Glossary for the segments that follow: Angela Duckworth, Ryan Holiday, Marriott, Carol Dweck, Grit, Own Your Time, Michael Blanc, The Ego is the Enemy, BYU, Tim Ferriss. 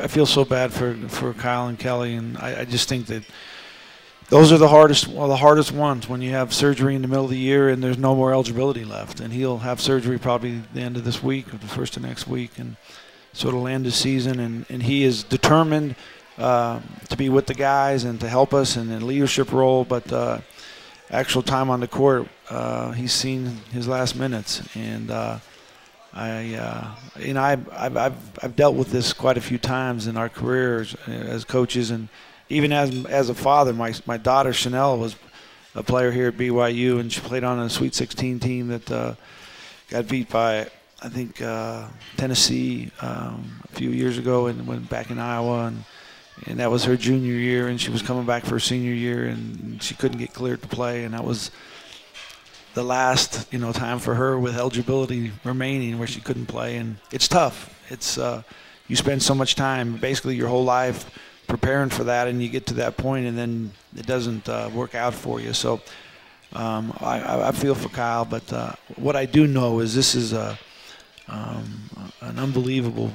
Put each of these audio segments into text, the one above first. I feel so bad for Kyle and Kelly, and I just think that those are the hardest ones when you have surgery in the middle of the year and there's no more eligibility left. And he'll have surgery probably the end of this week or the first of next week, and so it'll end the season. And he is determined to be with the guys and to help us in a leadership role, but actual time on the court, he's seen his last minutes, and I've dealt with this quite a few times in our careers as coaches, and even as a father. My daughter Chanel was a player here at BYU, and she played on a Sweet 16 team that got beat by, I think, Tennessee a few years ago, and went back in Iowa, and that was her junior year, and she was coming back for her senior year, and she couldn't get cleared to play, and that was the last, time for her with eligibility remaining, where she couldn't play. And it's tough. It's you spend so much time, basically your whole life, preparing for that, and you get to that point, and then it doesn't work out for you. So I feel for Kyle, but what I do know is this is an unbelievable,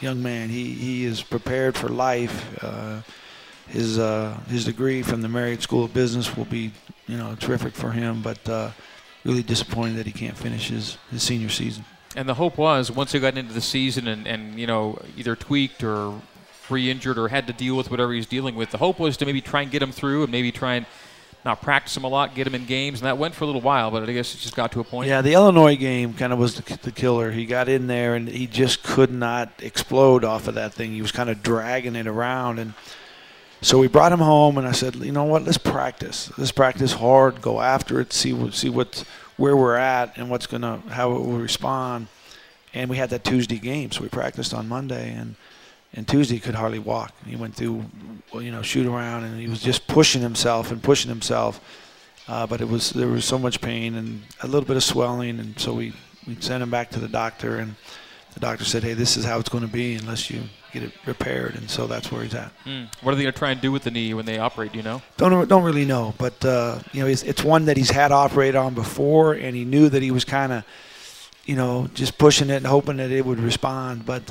young man. He is prepared for life. His degree from the Marriott School of Business will be terrific for him, but really disappointed that he can't finish his senior season. And the hope was, once he got into the season and either tweaked or re-injured or had to deal with whatever he's dealing with, the hope was to maybe try and get him through and maybe try and not practice him a lot, get him in games, and that went for a little while, but I guess it just got to a point. Yeah, the Illinois game kind of was the killer. He got in there and he just could not explode off of that thing. He was kind of dragging it around, and so we brought him home, and I said, you know what, let's practice. Let's practice hard, go after it, see where we're at and how it will respond. And we had that Tuesday game, so we practiced on Monday, and Tuesday he could hardly walk. He went through, shoot around, and he was just pushing himself. But there was so much pain and a little bit of swelling, and so we sent him back to the doctor, and the doctor said, hey, this is how it's going to be unless you get it repaired, and so that's where he's at. What are they going to try and do with the knee when they operate, Don't really know, but it's one that he's had operated on before, and he knew that he was kind of, just pushing it and hoping that it would respond, but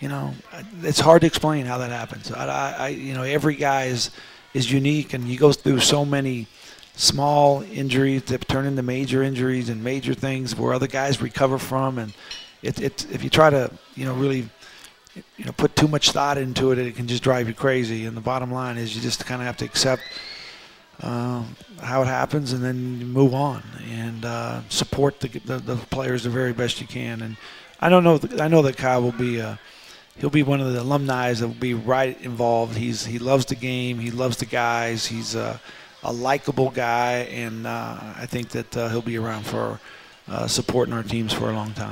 it's hard to explain how that happens. Every guy is unique, and he goes through so many small injuries that turn into major injuries and major things where other guys recover from, and if you try to, really put too much thought into it, it can just drive you crazy. And the bottom line is you just kind of have to accept how it happens, and then you move on and support the players the very best you can. And I know that Kyle will be he'll be one of the alumni that will be right involved. He loves the game. He loves the guys. He's a likable guy, and I think that he'll be around for supporting our teams for a long time.